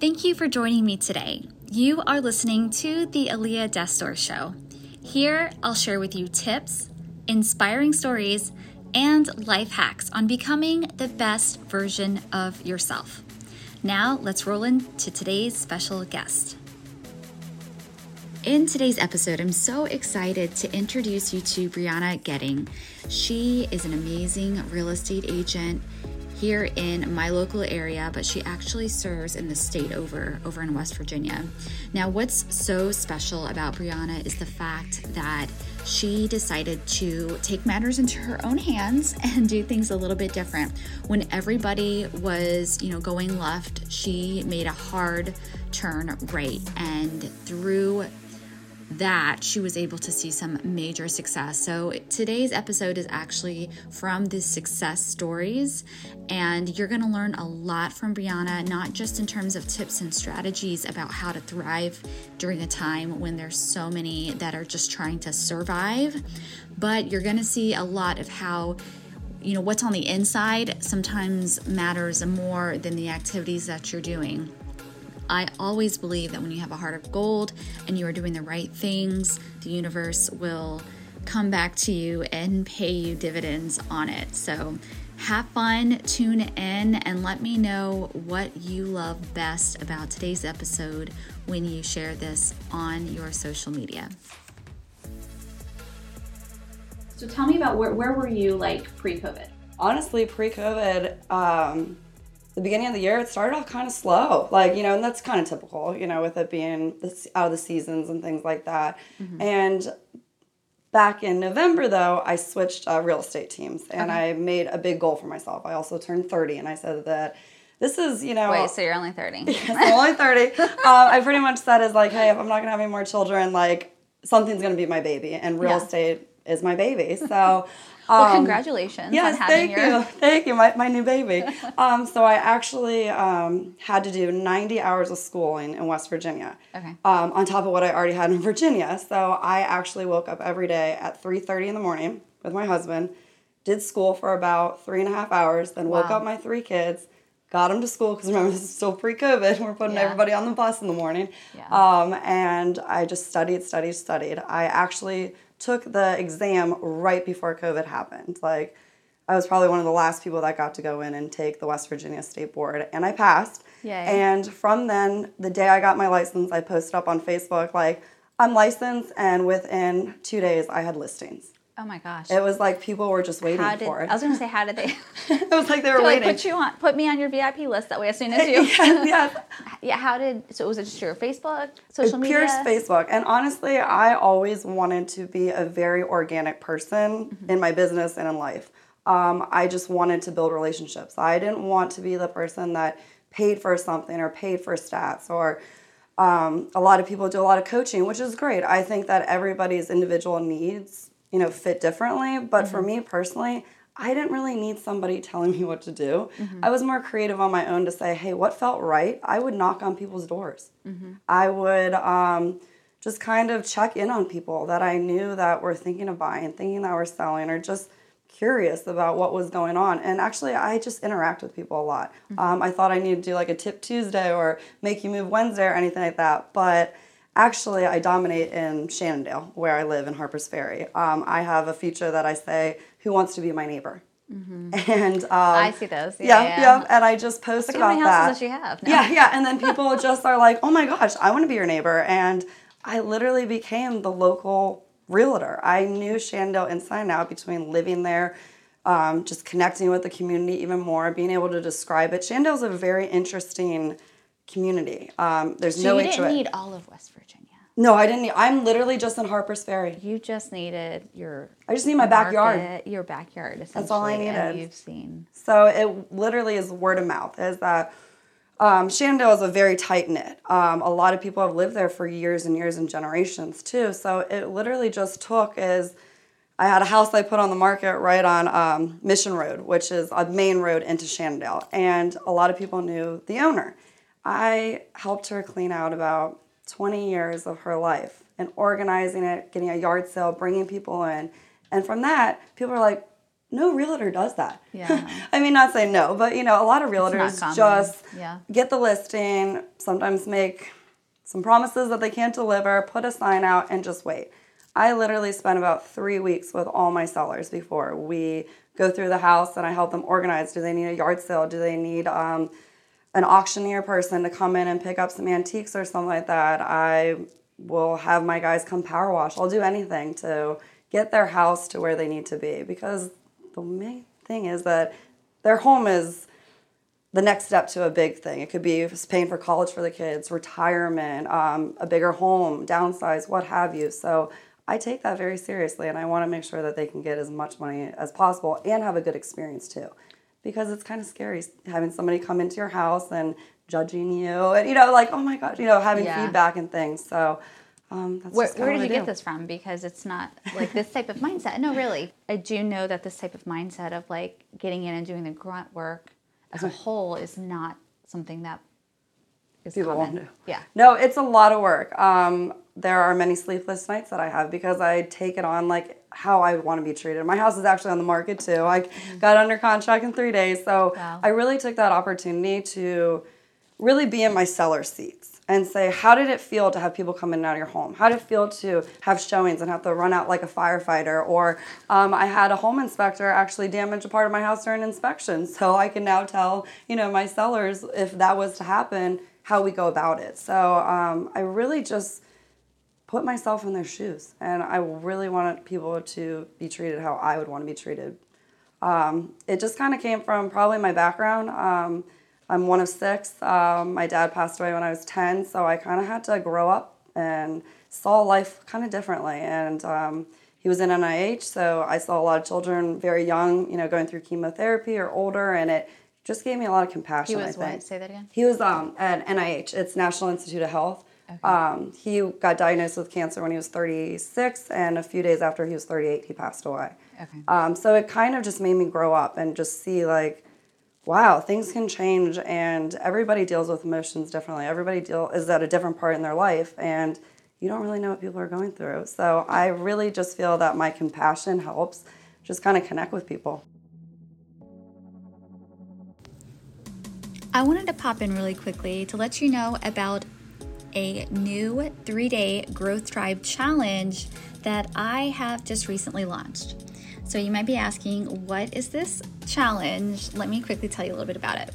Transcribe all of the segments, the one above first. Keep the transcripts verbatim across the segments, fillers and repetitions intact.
Thank you for joining me today. You are listening to The Aaliyah Destor Show. Here, I'll share with you tips, inspiring stories, and life hacks on becoming the best version of yourself. Now, let's roll into today's special guest. In today's episode, I'm so excited to introduce you to Brianna Goetting. She is an amazing real estate agent here in my local area, but she actually serves in the state over, over in West Virginia. Now, what's so special about Brianna is the fact that she decided to take matters into her own hands and do things a little bit different. When everybody was, you know, going left, she made a hard turn right, and through that she was able to see some major success. So today's episode is actually from the success stories, and you're going to learn a lot from Brianna, not just in terms of tips and strategies about how to thrive during a time when there's so many that are just trying to survive, but you're going to see a lot of how, you know, what's on the inside sometimes matters more than the activities that you're doing. I always believe that when you have a heart of gold and you are doing the right things, the universe will come back to you and pay you dividends on it. So have fun, tune in, and let me know what you love best about today's episode when you share this on your social media. So tell me about where, where were you like pre-COVID? Honestly, pre-COVID, um... the beginning of the year, it started off kind of slow, like, you know, and that's kind of typical, you know, with it being out of the seasons and things like that. Mm-hmm. And back in November, though, I switched uh, real estate teams, and okay. I made a big goal for myself. I also turned thirty, and I said that this is, you know... Wait, so you're only thirty. Yes, I'm only thirty. um, I pretty much said is like, hey, if I'm not going to have any more children, like, something's going to be my baby, and real yeah. estate is my baby, so... Well, congratulations um, yes, on having thank your... you. Thank you, my, my new baby. um, so I actually um, had to do ninety hours of schooling in West Virginia, okay. um, on top of what I already had in Virginia. So I actually woke up every day at three thirty in the morning with my husband, did school for about three and a half hours, then woke wow. up my three kids, got them to school, because remember, this is still pre-COVID. We're putting yeah. everybody on the bus in the morning. Yeah. Um, and I just studied, studied, studied. I actually... took the exam right before COVID happened. Like, I was probably one of the last people that got to go in and take the West Virginia State Board, and I passed. Yay. And from then, the day I got my license, I posted up on Facebook, like, I'm licensed, and within two days, I had listings. Oh my gosh. It was like people were just waiting did, for it. I was going to say, how did they? It was like they were waiting. Like, put you on, put me on your V I P list that way as soon as you. yes, yes. Yeah, how did, so was it just your Facebook, social media? Pure Facebook. And honestly, I always wanted to be a very organic person mm-hmm. in my business and in life. Um, I just wanted to build relationships. I didn't want to be the person that paid for something or paid for stats or... Um, a lot of people do a lot of coaching, which is great. I think that everybody's individual needs, you know, fit differently. But mm-hmm. for me personally, I didn't really need somebody telling me what to do. Mm-hmm. I was more creative on my own to say, hey, what felt right? I would knock on people's doors. Mm-hmm. I would um, just kind of check in on people that I knew that were thinking of buying, thinking that were selling, or just curious about what was going on. And actually, I just interact with people a lot. Mm-hmm. Um, I thought I needed to do like a tip Tuesday or make you move Wednesday or anything like that. But actually, I dominate in Shannondale, where I live in Harpers Ferry. Um, I have a feature that I say, who wants to be my neighbor? Mm-hmm. And um, I see those. Yeah, yeah, yeah. yeah. And I just post about that. How many houses that you have? No. Yeah, yeah. And then people just are like, oh my gosh, I want to be your neighbor. And I literally became the local realtor. I knew Shannondale inside and out between living there, um, just connecting with the community even more, being able to describe it. Shannondale's a very interesting community. Um, there's so no you didn't need it. all of West Virginia. No, I didn't need, I'm literally just in Harpers Ferry. You just needed your I just need my market, backyard. Your backyard, essentially. That's all I needed. And you've seen. So it literally is word of mouth, is that um, Shannondale is a very tight-knit. Um, a lot of people have lived there for years and years and generations, too. So it literally just took is I had a house I put on the market right on um, Mission Road, which is a main road into Shannondale. And a lot of people knew the owner. I helped her clean out about twenty years of her life and organizing it, getting a yard sale, bringing people in. And from that, people are like, no realtor does that. Yeah. I mean, not saying no, but, you know, a lot of realtors just yeah. get the listing, sometimes make some promises that they can't deliver, put a sign out, and just wait. I literally spent about three weeks with all my sellers before we go through the house, and I help them organize. Do they need a yard sale? Do they need um, an auctioneer person to come in and pick up some antiques or something like that? I will have my guys come power wash. I'll do anything to get their house to where they need to be, because the main thing is that their home is the next step to a big thing. It could be paying for college for the kids, retirement, um, a bigger home, downsize, what have you. So I take that very seriously, and I want to make sure that they can get as much money as possible and have a good experience too, because it's kind of scary having somebody come into your house and judging you and, you know, like, oh, my God, you know, having yeah. feedback and things. So um, that's where, just where did you do. get this from? Because it's not like this type of mindset. No, really. I do know that this type of mindset of, like, getting in and doing the grunt work as a whole is not something that is people common. Won't do. Yeah. No, it's a lot of work. Um There are many sleepless nights that I have because I take it on like how I want to be treated. My house is actually on the market too. I got under contract in three days. So wow. I really took that opportunity to really be in my seller seats and say, how did it feel to have people come in and out of your home? How did it feel to have showings and have to run out like a firefighter? Or um, I had a home inspector actually damage a part of my house during inspection. So I can now tell, you know, my sellers, if that was to happen, how we go about it. So um, I really just put myself in their shoes, and I really wanted people to be treated how I would want to be treated. Um, it just kind of came from probably my background. Um, I'm one of six. Um, my dad passed away when I was ten, so I kind of had to grow up and saw life kind of differently. And um, he was in N I H, so I saw a lot of children very young, you know, going through chemotherapy or older, and it just gave me a lot of compassion. He was I think. What? Say that again. He was um, at N I H. It's National Institute of Health. Okay. Um, he got diagnosed with cancer when he was thirty-six, and a few days after he was thirty-eight, he passed away. Okay. Um, so it kind of just made me grow up and just see, like, wow, things can change, and everybody deals with emotions differently. Everybody deal is at a different part in their life, and you don't really know what people are going through. So I really just feel that my compassion helps just kind of connect with people. I wanted to pop in really quickly to let you know about a new three-day Growth Tribe challenge that I have just recently launched. So you might be asking, what is this challenge? Let me quickly tell you a little bit about it.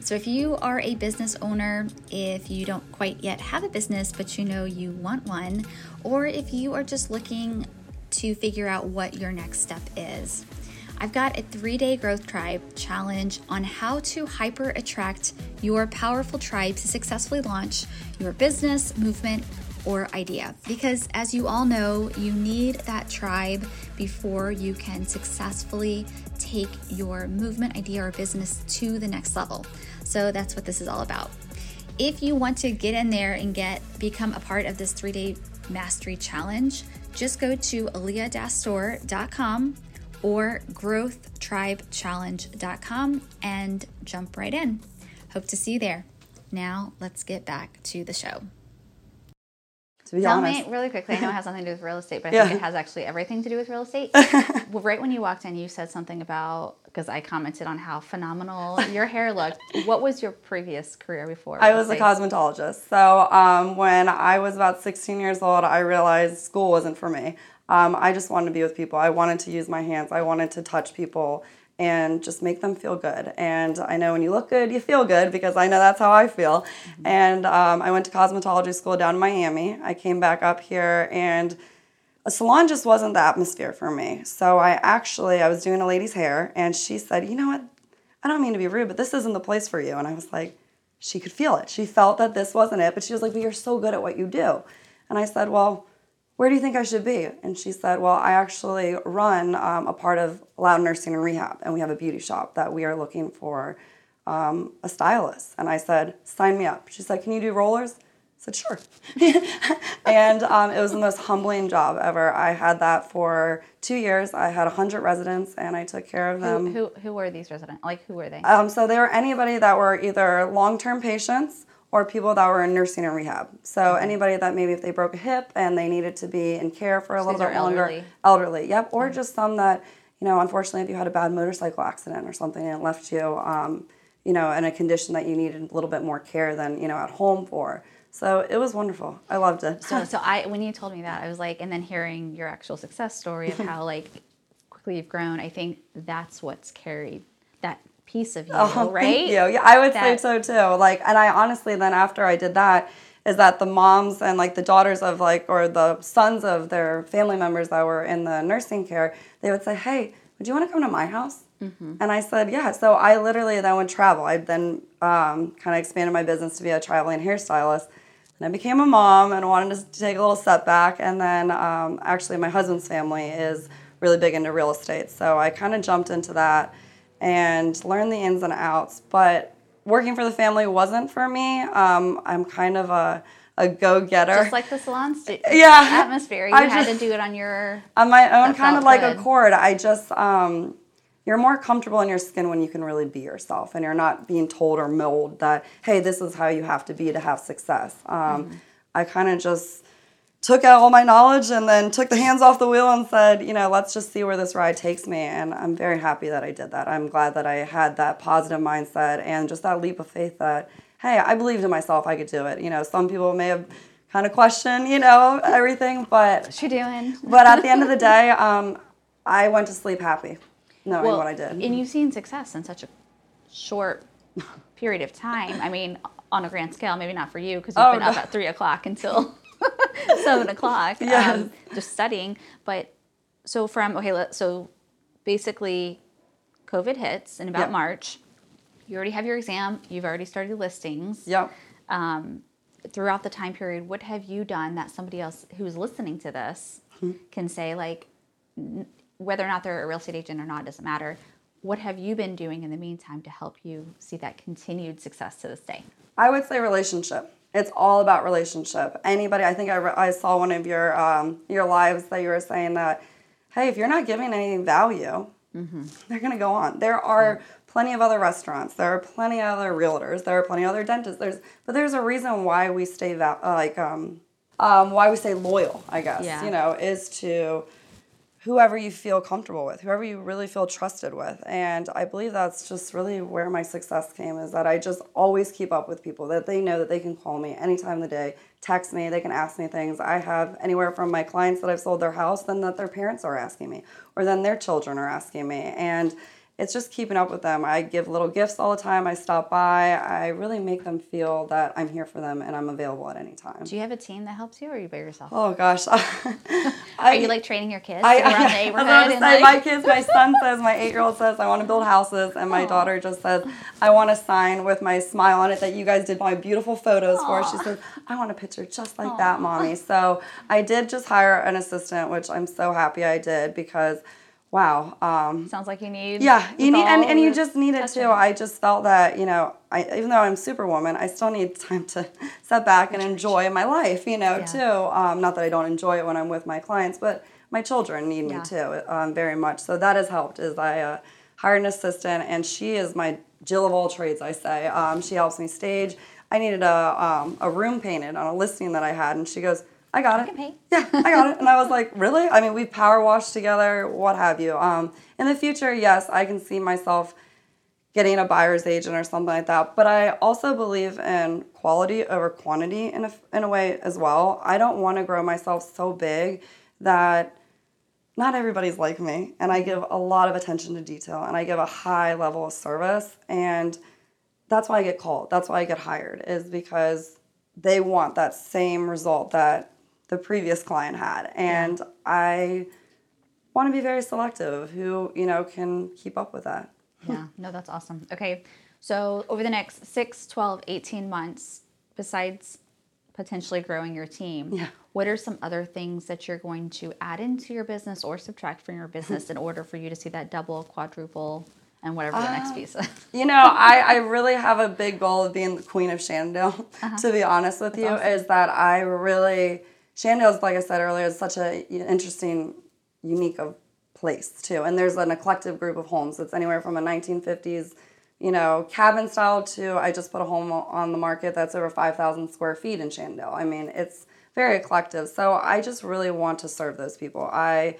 So if you are a business owner, if you don't quite yet have a business, but you know you want one, or if you are just looking to figure out what your next step is, I've got a three-day Growth Tribe challenge on how to hyper-attract your powerful tribe to successfully launch your business, movement, or idea. Because as you all know, you need that tribe before you can successfully take your movement, idea, or business to the next level. So that's what this is all about. If you want to get in there and get become a part of this three-day mastery challenge, just go to Aaliyah Destor dot com or growth tribe challenge dot com and jump right in. Hope to see you there. Now let's get back to the show. To be Tell honest. me really quickly, I know it has nothing to do with real estate, but I yeah. think it has actually everything to do with real estate. Well, right when you walked in, you said something about, because I commented on how phenomenal your hair looked. What was your previous career before? I was a cosmetologist. So um, when I was about sixteen years old, I realized school wasn't for me. Um, I just wanted to be with people. I wanted to use my hands. I wanted to touch people and just make them feel good. And I know when you look good, you feel good, because I know that's how I feel. Mm-hmm. And um, I went to cosmetology school down in Miami. I came back up here, and a salon just wasn't the atmosphere for me. So I actually, I was doing a lady's hair, and she said, you know what, I don't mean to be rude, but this isn't the place for you. And I was like, she could feel it. She felt that this wasn't it, but she was like, but you're so good at what you do. And I said, well, where do you think I should be? And she said, well, I actually run um, a part of Loud Nursing and Rehab, and we have a beauty shop that we are looking for um, a stylist. And I said, sign me up. She said, can you do rollers? I said, sure. and um, it was the most humbling job ever. I had that for two years. I had one hundred residents, and I took care of them. Who, who, who were these residents? Like, who were they? Um, so they were anybody that were either long-term patients or people that were in nursing and rehab. So anybody that maybe if they broke a hip and they needed to be in care for a so little bit longer. Elderly. elderly, yep. Or mm-hmm. just some that, you know, unfortunately, if you had a bad motorcycle accident or something and it left you, um, you know, in a condition that you needed a little bit more care than, you know, at home for. So it was wonderful. I loved it. So, so I, when you told me that, I was like, and then hearing your actual success story of how, like, quickly you've grown, I think that's what's carried, that piece of you, oh, right? Thank you. Yeah, I would that, say so, too. Like, and I honestly, then after I did that, is that the moms and, like, the daughters of, like, or the sons of their family members that were in the nursing care, they would say, hey, would you want to come to my house? Mm-hmm. And I said, yeah. So I literally then would travel. I then um, kind of expanded my business to be a traveling hairstylist. And I became a mom and wanted to take a little step back. And then um, actually my husband's family is really big into real estate. So I kind of jumped into that and learned the ins and outs. But working for the family wasn't for me. Um, I'm kind of a... a go-getter. Just like the salon st- yeah. atmosphere. You I had just, to do it on your... On my own kind of like good. accord. I just, um, you're more comfortable in your skin when you can really be yourself and you're not being told or milled that, hey, this is how you have to be to have success. Um, mm-hmm. I kind of just took out all my knowledge and then took the hands off the wheel and said, you know, let's just see where this ride takes me. And I'm very happy that I did that. I'm glad that I had that positive mindset and just that leap of faith that, hey, I believed in myself I could do it. You know, some people may have kind of questioned, you know, everything, but... What you doing? But at the end of the day, um, I went to sleep happy knowing well, what I did. And you've seen success in such a short period of time. I mean, on a grand scale, maybe not for you, because you've oh, been no. up at three o'clock until seven o'clock, yes. um, just studying. But so from, okay, let, so basically COVID hits in about yep. March. You already have your exam. You've already started listings. Yep. Um, throughout the time period, what have you done that somebody else who's listening to this mm-hmm. can say, like, n- whether or not they're a real estate agent or not, doesn't matter. What have you been doing in the meantime to help you see that continued success to this day? I would say relationship. It's all about relationship. Anybody, I think I, re- I saw one of your um, your lives that you were saying that, hey, if you're not giving any value, mm-hmm. they're going to go on. There are... Yeah. Plenty of other restaurants. There are plenty of other realtors. There are plenty of other dentists. There's, but there's a reason why we stay va- like um, um, why we stay loyal. I guess yeah. you know is to whoever you feel comfortable with, whoever you really feel trusted with. And I believe that's just really where my success came. Is that I just always keep up with people that they know that they can call me any time of the day, text me, they can ask me things. I have anywhere from my clients that I've sold their house, then that their parents are asking me, or then their children are asking me, and. It's just keeping up with them. I give little gifts all the time. I stop by. I really make them feel that I'm here for them and I'm available at any time. Do you have a team that helps you or are you by yourself? Oh, gosh. I, are you, like, training your kids? I, I, I, I was about to say, like... my kids, my son says, my eight-year-old says, I want to build houses. And my Aww. Daughter just says, I want a sign with my smile on it that you guys did my beautiful photos Aww. For. She says, I want a picture just like Aww. That, Mommy. So I did just hire an assistant, which I'm so happy I did because... Wow. Um, Sounds like you need... Yeah, you need, and, and you just need it, too. I just felt that, you know, I, even though I'm superwoman, I still need time to sit back and enjoy my life, you know, yeah. too. Um, not that I don't enjoy it when I'm with my clients, but my children need yeah. me, too, um, very much. So that has helped is I uh, hired an assistant, and she is my Jill of all trades, I say. Um, she helps me stage. I needed a um, a room painted on a listing that I had, and she goes... I got it. I can paint. Yeah, I got it. And I was like, really? I mean, we power washed together, what have you. Um, in the future, yes, I can see myself getting a buyer's agent or something like that. But I also believe in quality over quantity in a, in a way as well. I don't want to grow myself so big that not everybody's like me. And I give a lot of attention to detail. And I give a high level of service. And that's why I get called. That's why I get hired is because they want that same result that the previous client had. And yeah. I want to be very selective of who, you know, can keep up with that. Yeah. No, that's awesome. Okay. So over the next six, twelve, eighteen months, besides potentially growing your team, yeah. what are some other things that you're going to add into your business or subtract from your business in order for you to see that double, quadruple, and whatever the uh, next piece is? You know, I, I really have a big goal of being the queen of Shannondale, uh-huh. to be honest with that's you, awesome. Is that I really... Shannondale's, like I said earlier, is such an interesting, unique place, too. And there's an eclectic group of homes. It's anywhere from a nineteen fifties, you know, cabin style to I just put a home on the market that's over five thousand square feet in Shannondale. I mean, it's very eclectic. So I just really want to serve those people. I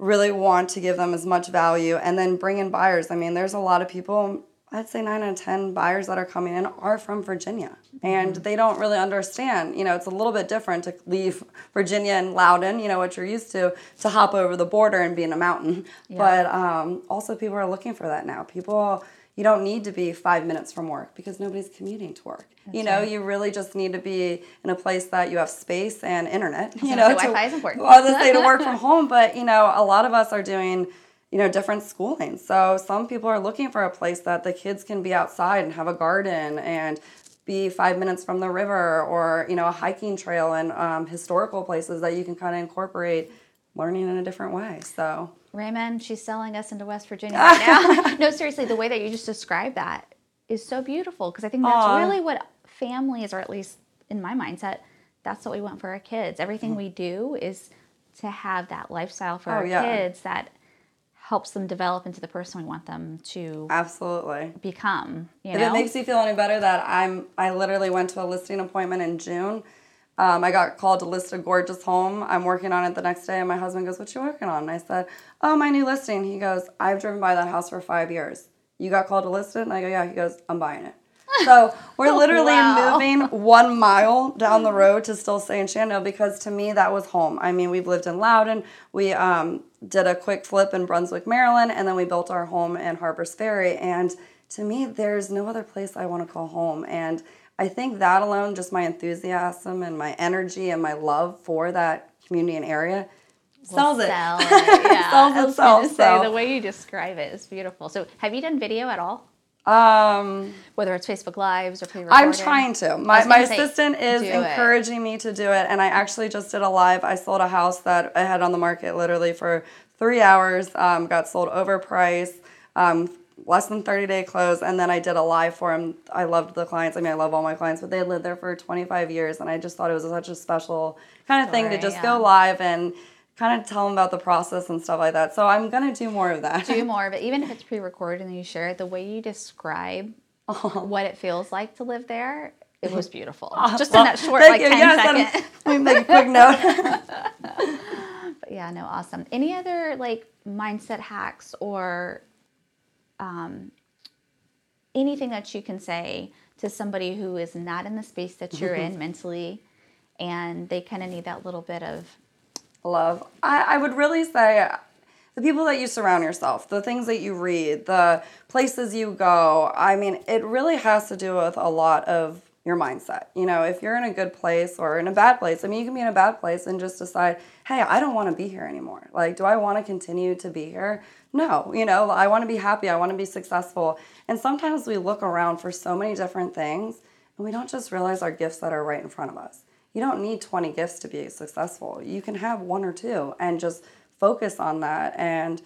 really want to give them as much value, and then bring in buyers. I mean, there's a lot of people, I'd say nine out of ten buyers that are coming in are from Virginia, and they don't really understand. You know, it's a little bit different to leave Virginia and Loudoun, you know, what you're used to, to hop over the border and be in a mountain. Yeah. But um, also people are looking for that now. People, you don't need to be five minutes from work because nobody's commuting to work. That's you know, right. You really just need to be in a place that you have space and internet. You so know, Wi-Fi is important. Well, they say to work from home, but, you know, a lot of us are doing, you know, different schooling. So some people are looking for a place that the kids can be outside and have a garden and be five minutes from the river, or, you know, a hiking trail, and um, historical places that you can kind of incorporate learning in a different way. So Raymond, she's selling us into West Virginia right now. No, seriously, the way that you just described that is so beautiful, because I think that's Aww. really what families, or at least in my mindset, that's what we want for our kids. Everything mm-hmm. we do is to have that lifestyle for oh, our yeah. kids that helps them develop into the person we want them to absolutely become. You know? If it makes you feel any better, that I'm, I literally went to a listing appointment in June. Um, I got called to list a gorgeous home. I'm working on it the next day, and my husband goes, "What you working on?" And I said, "Oh, my new listing." He goes, "I've driven by that house for five years. You got called to list it?" And I go, "Yeah." He goes, "I'm buying it." So we're literally wow. moving one mile down the road to still stay in Shannondale, because to me that was home. I mean, we've lived in Loudoun. We um, did a quick flip in Brunswick, Maryland, and then we built our home in Harpers Ferry. And to me, there's no other place I want to call home. And I think that alone, just my enthusiasm and my energy and my love for that community and area, sells we'll it. Sell it. Yeah. sells I was itself. Say, so. The way you describe it is beautiful. So have you done video at all? Um, Whether it's Facebook Lives or pre-recorded? I'm trying to. My my say, assistant is encouraging it. me to do it, and I actually just did a live. I sold a house that I had on the market literally for three hours, um, got sold overpriced, um, less than thirty-day close, and then I did a live for them. I loved the clients. I mean, I love all my clients, but they had lived there for twenty-five years, and I just thought it was such a special kind of Story, thing to just yeah. go live and kind of tell them about the process and stuff like that. So I'm going to do more of that. Do more of it. Even if it's pre-recorded and you share it, the way you describe oh. what it feels like to live there, it was beautiful. Oh, Just well, in that short, like, ten yes, seconds. Let me make a quick note. But yeah, no, awesome. Any other, like, mindset hacks or um, anything that you can say to somebody who is not in the space that you're in mentally, and they kind of need that little bit of love? I, I would really say the people that you surround yourself, the things that you read, the places you go. I mean, it really has to do with a lot of your mindset. You know, if you're in a good place or in a bad place, I mean, you can be in a bad place and just decide, hey, I don't want to be here anymore. Like, do I want to continue to be here? No, you know, I want to be happy. I want to be successful. And sometimes we look around for so many different things, and we don't just realize our gifts that are right in front of us. You don't need twenty gifts to be successful. You can have one or two and just focus on that and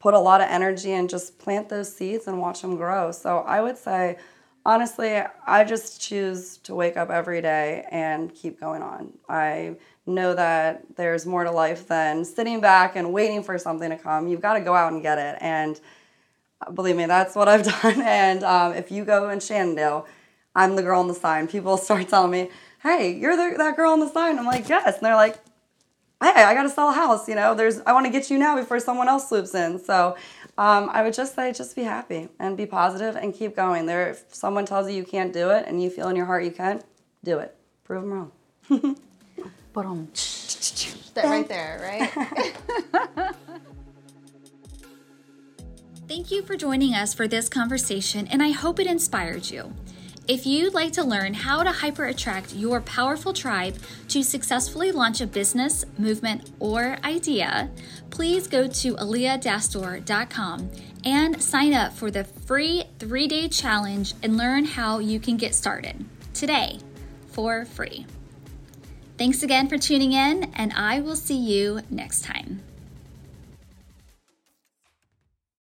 put a lot of energy and just plant those seeds and watch them grow. So I would say, honestly, I just choose to wake up every day and keep going on. I know that there's more to life than sitting back and waiting for something to come. You've got to go out and get it. And believe me, that's what I've done. And um, if you go in Shannondale, I'm the girl on the sign. People start telling me, "Hey, you're the, that girl on the sign." I'm like, "Yes." And they're like, "Hey, I got to sell a house. You know, there's, I want to get you now before someone else swoops in." So um, I would just say, just be happy and be positive and keep going. There, if someone tells you you can't do it and you feel in your heart you can, do it. Prove them wrong. That right there, right? Thank you for joining us for this conversation, and I hope it inspired you. If you'd like to learn how to hyper-attract your powerful tribe to successfully launch a business, movement, or idea, please go to Aaliyah Destor dot com and sign up for the free three-day challenge and learn how you can get started today for free. Thanks again for tuning in, and I will see you next time.